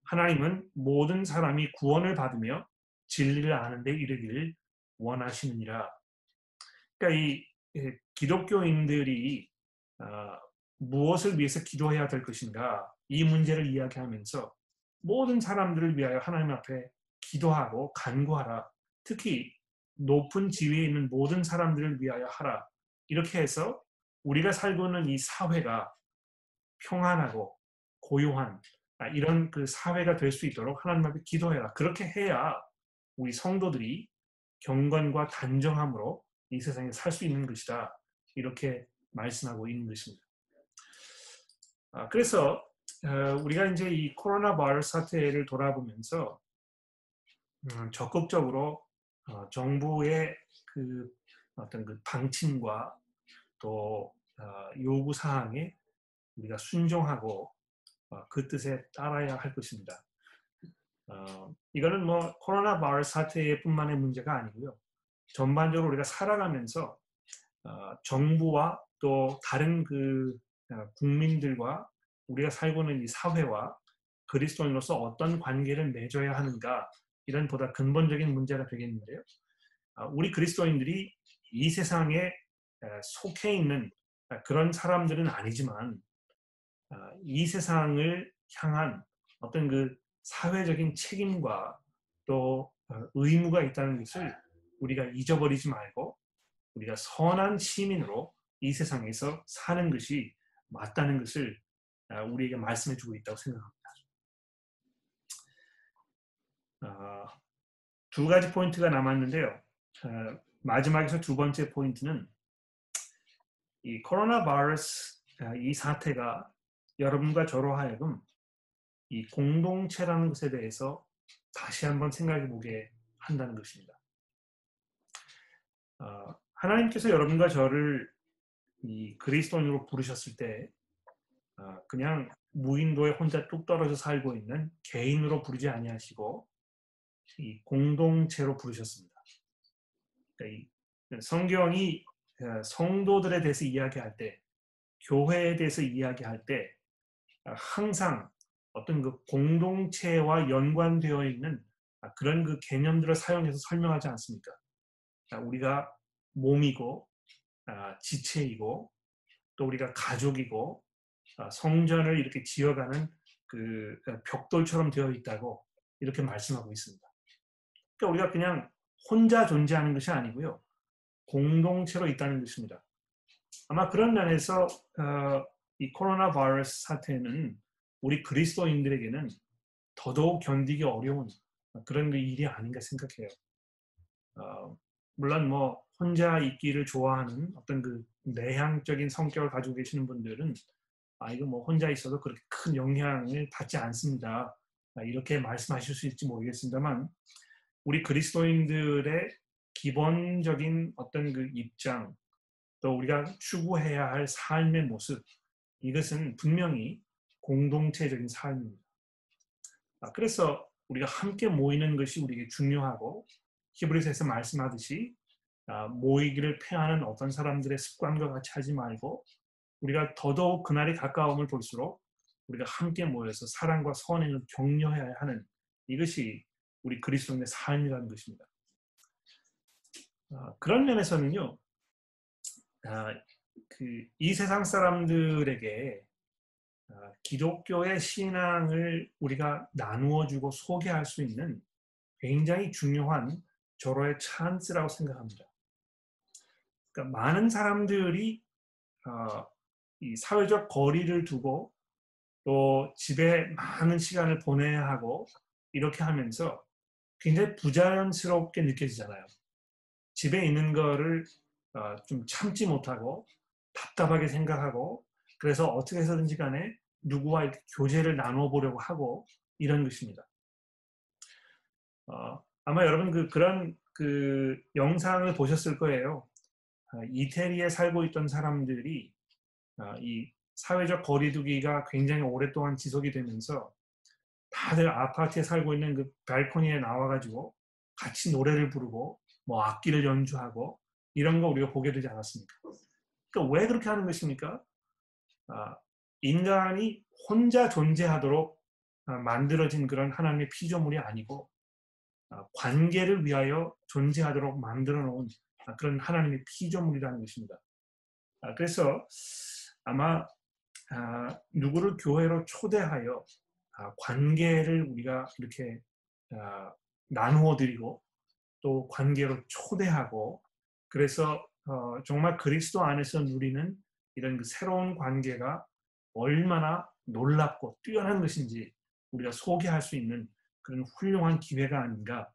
하나님은 모든 사람이 구원을 받으며 진리를 아는 데 이르기를 원하시느니라. 그러니까 이 기독교인들이 무엇을 위해서 기도해야 될 것인가 이 문제를 이야기하면서 모든 사람들을 위하여 하나님 앞에 기도하고 간구하라. 특히 높은 지위에 있는 모든 사람들을 위하여 하라. 이렇게 해서 우리가 살고 있는 이 사회가 평안하고 고요한 이런 그 사회가 될 수 있도록 하나님 앞에 기도해라. 그렇게 해야 우리 성도들이 경건과 단정함으로 이 세상에 살 수 있는 것이다. 이렇게 말씀하고 있는 것입니다. 그래서 우리가 이제 이 코로나 바이러스 사태를 돌아보면서 적극적으로 정부의 그 어떤 그 방침과 또 요구 사항에 우리가 순종하고 그 뜻에 따라야 할 것입니다. 이거는 뭐 코로나 바이러스 사태뿐만의 문제가 아니고요. 전반적으로 우리가 살아가면서 정부와 또 다른 그 국민들과 우리가 살고 있는 이 사회와 그리스도인으로서 어떤 관계를 맺어야 하는가 이런 보다 근본적인 문제가 되겠는데요. 우리 그리스도인들이 이 세상에 속해 있는 그런 사람들은 아니지만 이 세상을 향한 어떤 그 사회적인 책임과 또 의무가 있다는 것을 우리가 잊어버리지 말고 우리가 선한 시민으로 이 세상에서 사는 것이 맞다는 것을 우리에게 말씀해주고 있다고 생각합니다. 두 가지 포인트가 남았는데요. 마지막에서 두 번째 포인트는 이 코로나 바이러스 이 사태가 여러분과 저로 하여금 이 공동체라는 것에 대해서 다시 한번 생각해 보게 한다는 것입니다. 하나님께서 여러분과 저를 이 그리스도인으로 부르셨을 때 그냥 무인도에 혼자 뚝 떨어져 살고 있는 개인으로 부르지 아니하시고 이 공동체로 부르셨습니다. 그러니까 이 성경이 성도들에 대해서 이야기할 때, 교회에 대해서 이야기할 때 항상 어떤 그 공동체와 연관되어 있는 그런 그 개념들을 사용해서 설명하지 않습니까? 우리가 몸이고 지체이고 또 우리가 가족이고 성전을 이렇게 지어가는 그 벽돌처럼 되어 있다고 이렇게 말씀하고 있습니다. 그러니까 우리가 그냥 혼자 존재하는 것이 아니고요. 공동체로 있다는 것입니다. 아마 그런 면에서 이 코로나 바이러스 사태는 우리 그리스도인들에게는 더더욱 견디기 어려운 그런 일이 아닌가 생각해요. 물론 뭐 혼자 있기를 좋아하는 어떤 그 내향적인 성격을 가지고 계시는 분들은 아 이거 뭐 혼자 있어도 그렇게 큰 영향을 받지 않습니다. 이렇게 말씀하실 수 있을지 모르겠습니다만 우리 그리스도인들의 기본적인 어떤 그 입장 또 우리가 추구해야 할 삶의 모습 이것은 분명히 공동체적인 삶입니다. 그래서 우리가 함께 모이는 것이 우리에게 중요하고 히브리서에서 말씀하듯이 모이기를 패하는 어떤 사람들의 습관과 같이 하지 말고 우리가 더더욱 그날의 가까움을 볼수록 우리가 함께 모여서 사랑과 선행을 격려해야 하는 이것이 우리 그리스도인의 삶이라는 것입니다. 그런 면에서는요, 이 세상 사람들에게 기독교의 신앙을 우리가 나누어주고 소개할 수 있는 굉장히 중요한 절호의 찬스라고 생각합니다. 그러니까 많은 사람들이 이 사회적 거리를 두고 또 집에 많은 시간을 보내야 하고 이렇게 하면서 굉장히 부자연스럽게 느껴지잖아요. 집에 있는 거를 좀 참지 못하고 답답하게 생각하고, 그래서 어떻게 해서든지 간에 누구와 교제를 나누어 보려고 하고 이런 것입니다. 어, 아마 여러분 그, 그런 그 영상을 보셨을 거예요. 어, 이태리에 살고 있던 사람들이 어, 이 사회적 거리두기가 굉장히 오랫동안 지속이 되면서 다들 아파트에 살고 있는 그 발코니에 나와가지고 같이 노래를 부르고 뭐 악기를 연주하고 이런 거 우리가 보게 되지 않았습니까? 그러니까 왜 그렇게 하는 것입니까? 아, 인간이 혼자 존재하도록 아, 만들어진 그런 하나님의 피조물이 아니고 아, 관계를 위하여 존재하도록 만들어 놓은 아, 그런 하나님의 피조물이라는 것입니다. 아, 그래서 아마 아, 누구를 교회로 초대하여 아, 관계를 우리가 이렇게 아, 나누어 드리고 또 관계로 초대하고, 그래서 어, 정말 그리스도 안에서 누리는 이런 그 새로운 관계가 얼마나 놀랍고 뛰어난 것인지 우리가 소개할 수 있는 그런 훌륭한 기회가 아닌가,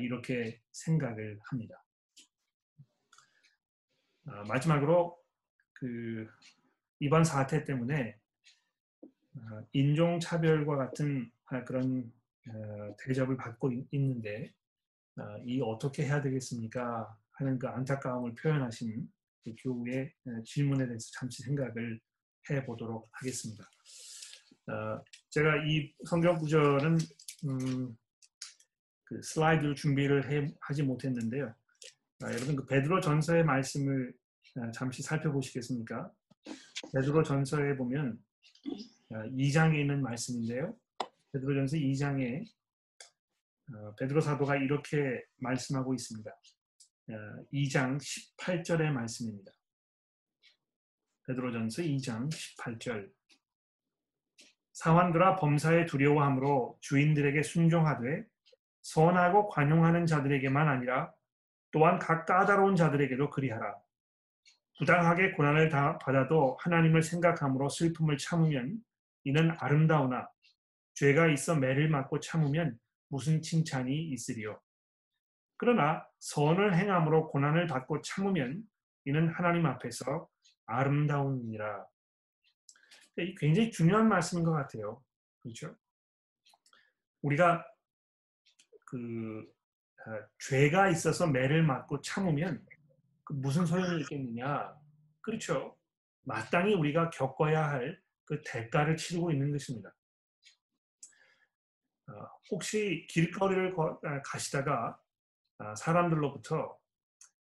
이렇게 생각을 합니다. 아, 마지막으로 그 이번 사태 때문에 인종차별과 같은 그런 대접을 받고 있는데 이 어떻게 해야 되겠습니까? 하는 그 안타까움을 표현하신 그 교우의 질문에 대해서 잠시 생각을 해보도록 하겠습니다. 제가 이 성경 구절은 음, 그 슬라이드로 준비를 해, 하지 못했는데요. 여러분 그 베드로 전서의 말씀을 잠시 살펴보시겠습니까? 베드로 전서에 보면 이 장에 있는 말씀인데요. 베드로 전서 이 장에 베드로 사도가 이렇게 말씀하고 있습니다. 이 장 십팔 절의 말씀입니다. 베드로 전서 이 장 십팔 절. 사환들아 범사에 두려워함으로 주인들에게 순종하되 선하고 관용하는 자들에게만 아니라 또한 각 까다로운 자들에게도 그리하라. 부당하게 고난을 다 받아도 하나님을 생각함으로 슬픔을 참으면 이는 아름다우나 죄가 있어 매를 맞고 참으면 무슨 칭찬이 있으리요. 그러나 선을 행함으로 고난을 받고 참으면 이는 하나님 앞에서 아름다우니라. 굉장히 중요한 말씀인 것 같아요. 그렇죠? 우리가 그 아, 죄가 있어서 매를 맞고 참으면 그 무슨 소용이 있겠느냐. 그렇죠? 마땅히 우리가 겪어야 할 그 대가를 치르고 있는 것입니다. 아, 혹시 길거리를 거, 아, 가시다가 아, 사람들로부터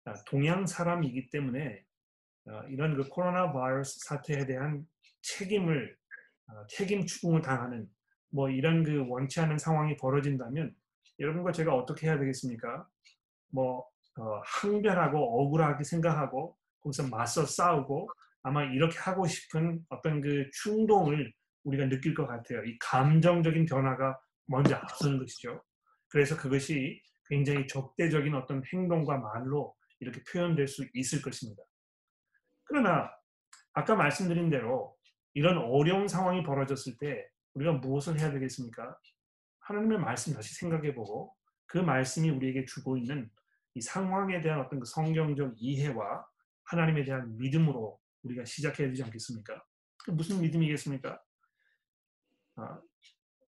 아, 동양 사람이기 때문에 아, 이런 그 코로나 바이러스 사태에 대한 책임을 책임 추궁을 당하는 뭐 이런 그 원치 않은 상황이 벌어진다면 여러분과 제가 어떻게 해야 되겠습니까? 뭐 어, 항변하고 억울하게 생각하고 거기서 맞서 싸우고 아마 이렇게 하고 싶은 어떤 그 충동을 우리가 느낄 것 같아요. 이 감정적인 변화가 먼저 앞서는 것이죠. 그래서 그것이 굉장히 적대적인 어떤 행동과 말로 이렇게 표현될 수 있을 것입니다. 그러나 아까 말씀드린 대로 이런 어려운 상황이 벌어졌을 때 우리가 무엇을 해야 되겠습니까? 하나님의 말씀 다시 생각해보고 그 말씀이 우리에게 주고 있는 이 상황에 대한 어떤 그 성경적 이해와 하나님에 대한 믿음으로 우리가 시작해야 되지 않겠습니까? 무슨 믿음이겠습니까? 아,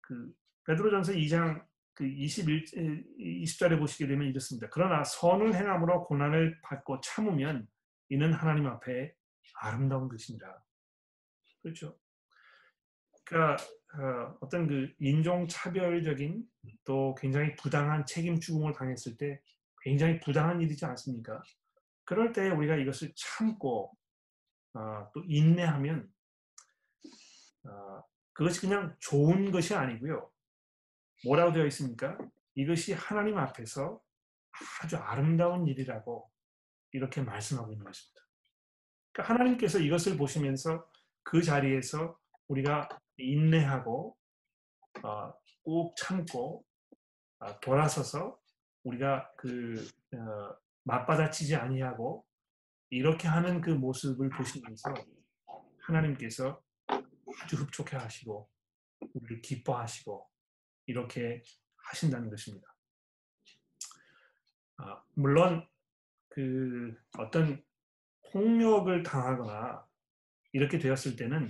그 베드로전서 이 장 그 이십일, 이십 절에 보시게 되면 이렇습니다. 그러나 선을 행함으로 고난을 받고 참으면 이는 하나님 앞에 아름다운 것입니다. 그렇죠? 그러니까 어떤 그 인종차별적인 또 굉장히 부당한 책임 추궁을 당했을 때 굉장히 부당한 일이지 않습니까? 그럴 때 우리가 이것을 참고 또 인내하면 그것이 그냥 좋은 것이 아니고요. 뭐라고 되어 있습니까? 이것이 하나님 앞에서 아주 아름다운 일이라고 이렇게 말씀하고 있는 것입니다. 그러니까 하나님께서 이것을 보시면서 그 자리에서 우리가 인내하고 어, 꼭 참고 어, 돌아서서 우리가 그 어, 맞받아치지 아니하고 이렇게 하는 그 모습을 보시면서 하나님께서 아주 흡족해 하시고 우리를 기뻐하시고 이렇게 하신다는 것입니다. 아, 물론 그 어떤 폭력을 당하거나 이렇게 되었을 때는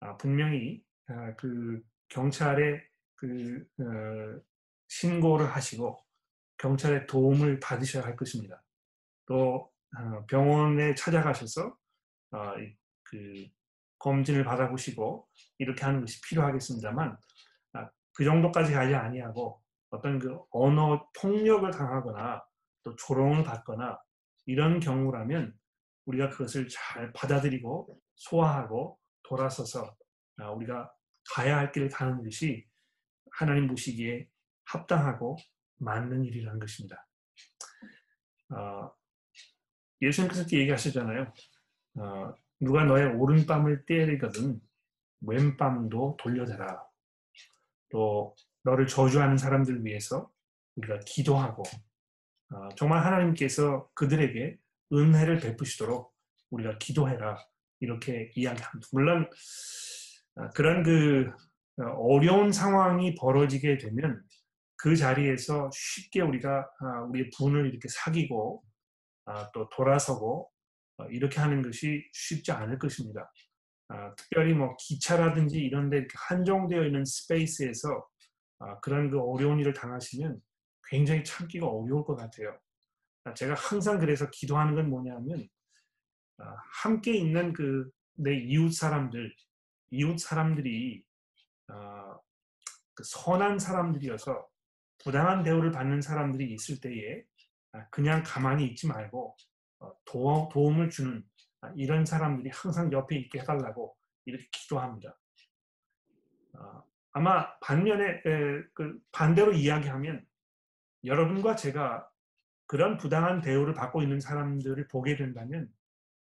아, 분명히 아, 그 경찰에 그 어, 신고를 하시고 경찰의 도움을 받으셔야 할 것입니다. 또 어, 병원에 찾아가셔서 어, 그 검진을 받아보시고 이렇게 하는 것이 필요하겠습니다만 아, 그 정도까지 가지 아니하고 어떤 그 언어 폭력을 당하거나 또 조롱을 받거나 이런 경우라면 우리가 그것을 잘 받아들이고 소화하고 돌아서서 우리가 가야 할 길을 가는 것이 하나님 보시기에 합당하고 맞는 일이라는 것입니다. 어, 예수님께서 얘기하셨잖아요. 어, 누가 너의 오른뺨을 때리거든 왼뺨도 돌려대라. 또 너를 저주하는 사람들 위해서 우리가 기도하고 어, 정말 하나님께서 그들에게 은혜를 베푸시도록 우리가 기도해라 이렇게 이야기합니다. 물론 그런 그 어려운 상황이 벌어지게 되면 그 자리에서 쉽게 우리가 우리의 분을 이렇게 사귀고 또 돌아서고 이렇게 하는 것이 쉽지 않을 것입니다. 특별히 뭐 기차라든지 이런 데 한정되어 있는 스페이스에서 그런 그 어려운 일을 당하시면 굉장히 참기가 어려울 것 같아요. 제가 항상 그래서 기도하는 건 뭐냐면 함께 있는 그 내 이웃 사람들, 이웃 사람들이 선한 사람들이어서 부당한 대우를 받는 사람들이 있을 때에 그냥 가만히 있지 말고 도움을 주는 이런 사람들이 항상 옆에 있게 해달라고 이렇게 기도합니다. 아마 반면에 반대로 이야기하면 여러분과 제가 그런 부당한 대우를 받고 있는 사람들을 보게 된다면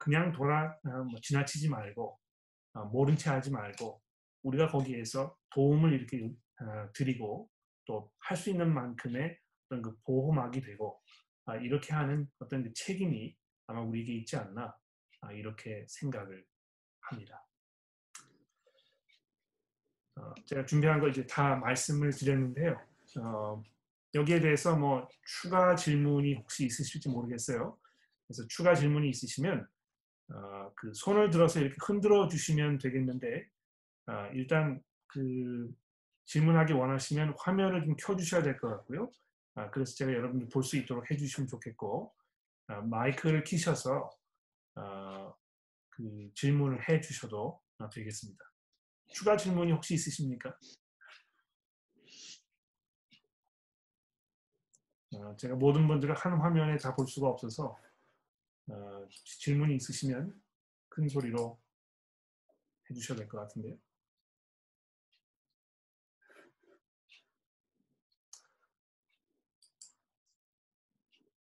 그냥 돌아 뭐 지나치지 말고 모른 채 하지 말고 우리가 거기에서 도움을 이렇게 드리고 또 할 수 있는 만큼의 어떤 그 보호막이 되고 이렇게 하는 어떤 그 책임이 아마 우리에게 있지 않나 이렇게 생각을 합니다. 제가 준비한 걸 이제 다 말씀을 드렸는데요. 어, 여기에 대해서 뭐 추가 질문이 혹시 있으실지 모르겠어요. 그래서 추가 질문이 있으시면 어, 그 손을 들어서 이렇게 흔들어 주시면 되겠는데 어, 일단 그 질문하기 원하시면 화면을 좀 켜주셔야 될 것 같고요. 어, 그래서 제가 여러분들 볼 수 있도록 해주시면 좋겠고 어, 마이크를 켜셔서 어, 그 질문을 해주셔도 되겠습니다. 추가 질문이 혹시 있으십니까? 제가 모든 분들을 한 화면에 다 볼 수가 없어서 어, 질문이 있으시면 큰 소리로 해주셔야 될 것 같은데요.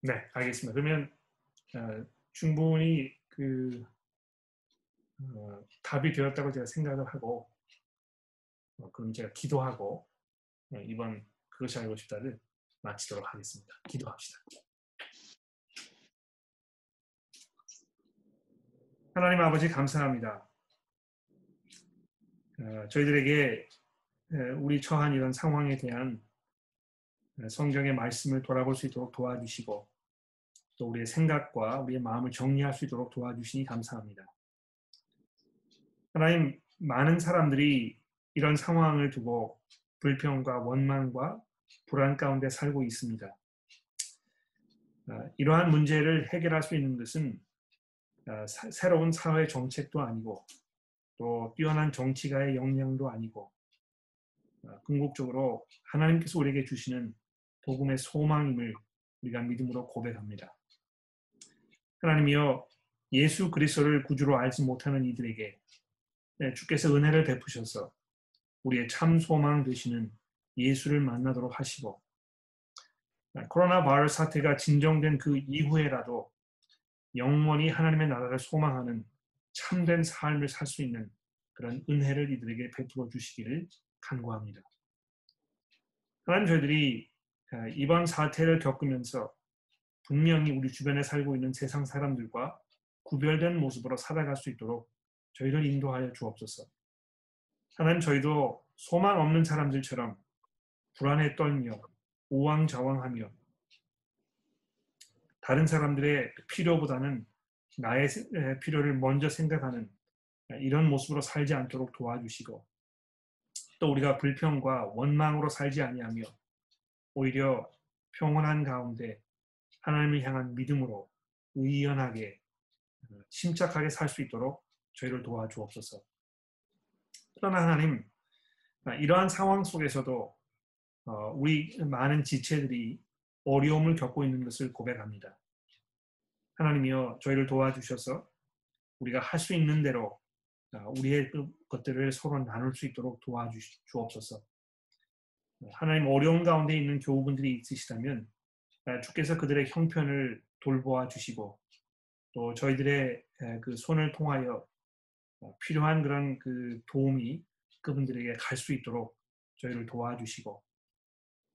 네, 알겠습니다. 그러면 어, 충분히 그 어, 답이 되었다고 제가 생각을 하고 어, 그럼 제가 기도하고 어, 이번 그것이 알고 싶다를 마치도록 하겠습니다. 기도합시다. 하나님 아버지 감사합니다. 어, 저희들에게 우리 처한 이런 상황에 대한 성경의 말씀을 돌아볼 수 있도록 도와주시고 또 우리의 생각과 우리의 마음을 정리할 수 있도록 도와주시니 감사합니다. 하나님, 많은 사람들이 이런 상황을 두고 불평과 원망과 불안 가운데 살고 있습니다. 이러한 문제를 해결할 수 있는 것은 새로운 사회 정책도 아니고 또 뛰어난 정치가의 역량도 아니고 궁극적으로 하나님께서 우리에게 주시는 복음의 소망임을 우리가 믿음으로 고백합니다. 하나님이여, 예수 그리스도를 구주로 알지 못하는 이들에게 주께서 은혜를 베푸셔서 우리의 참 소망 되시는 예수를 만나도록 하시고 코로나 바이러스 사태가 진정된 그 이후에라도 영원히 하나님의 나라를 소망하는 참된 삶을 살 수 있는 그런 은혜를 이들에게 베풀어 주시기를 간구합니다. 하나님, 저희들이 이번 사태를 겪으면서 분명히 우리 주변에 살고 있는 세상 사람들과 구별된 모습으로 살아갈 수 있도록 저희를 인도하여 주옵소서. 하나님, 저희도 소망 없는 사람들처럼 불안에 떨며 우왕좌왕하며 다른 사람들의 필요보다는 나의 필요를 먼저 생각하는 이런 모습으로 살지 않도록 도와주시고, 또 우리가 불평과 원망으로 살지 아니하며 오히려 평온한 가운데 하나님을 향한 믿음으로 의연하게 심착하게 살 수 있도록 저희를 도와주옵소서. 그러나 하나님, 이러한 상황 속에서도 우리 많은 지체들이 어려움을 겪고 있는 것을 고백합니다. 하나님이여, 저희를 도와주셔서 우리가 할 수 있는 대로 우리의 것들을 서로 나눌 수 있도록 도와주옵소서. 하나님, 어려운 가운데 있는 교우분들이 있으시다면 주께서 그들의 형편을 돌보아 주시고, 또 저희들의 그 손을 통하여 필요한 그런 그 도움이 그분들에게 갈 수 있도록 저희를 도와주시고,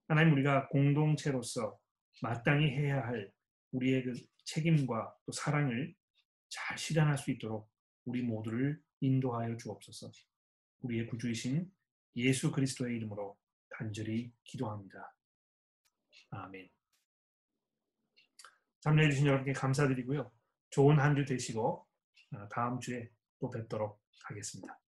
하나님, 우리가 공동체로서 마땅히 해야 할 우리의 그 책임과 또 사랑을 잘 실현할 수 있도록 우리 모두를 인도하여 주옵소서. 우리의 구주이신 예수 그리스도의 이름으로 간절히 기도합니다. 아멘. 참여해 주신 여러분께 감사드리고요. 좋은 한 주 되시고 다음 주에 또 뵙도록 하겠습니다.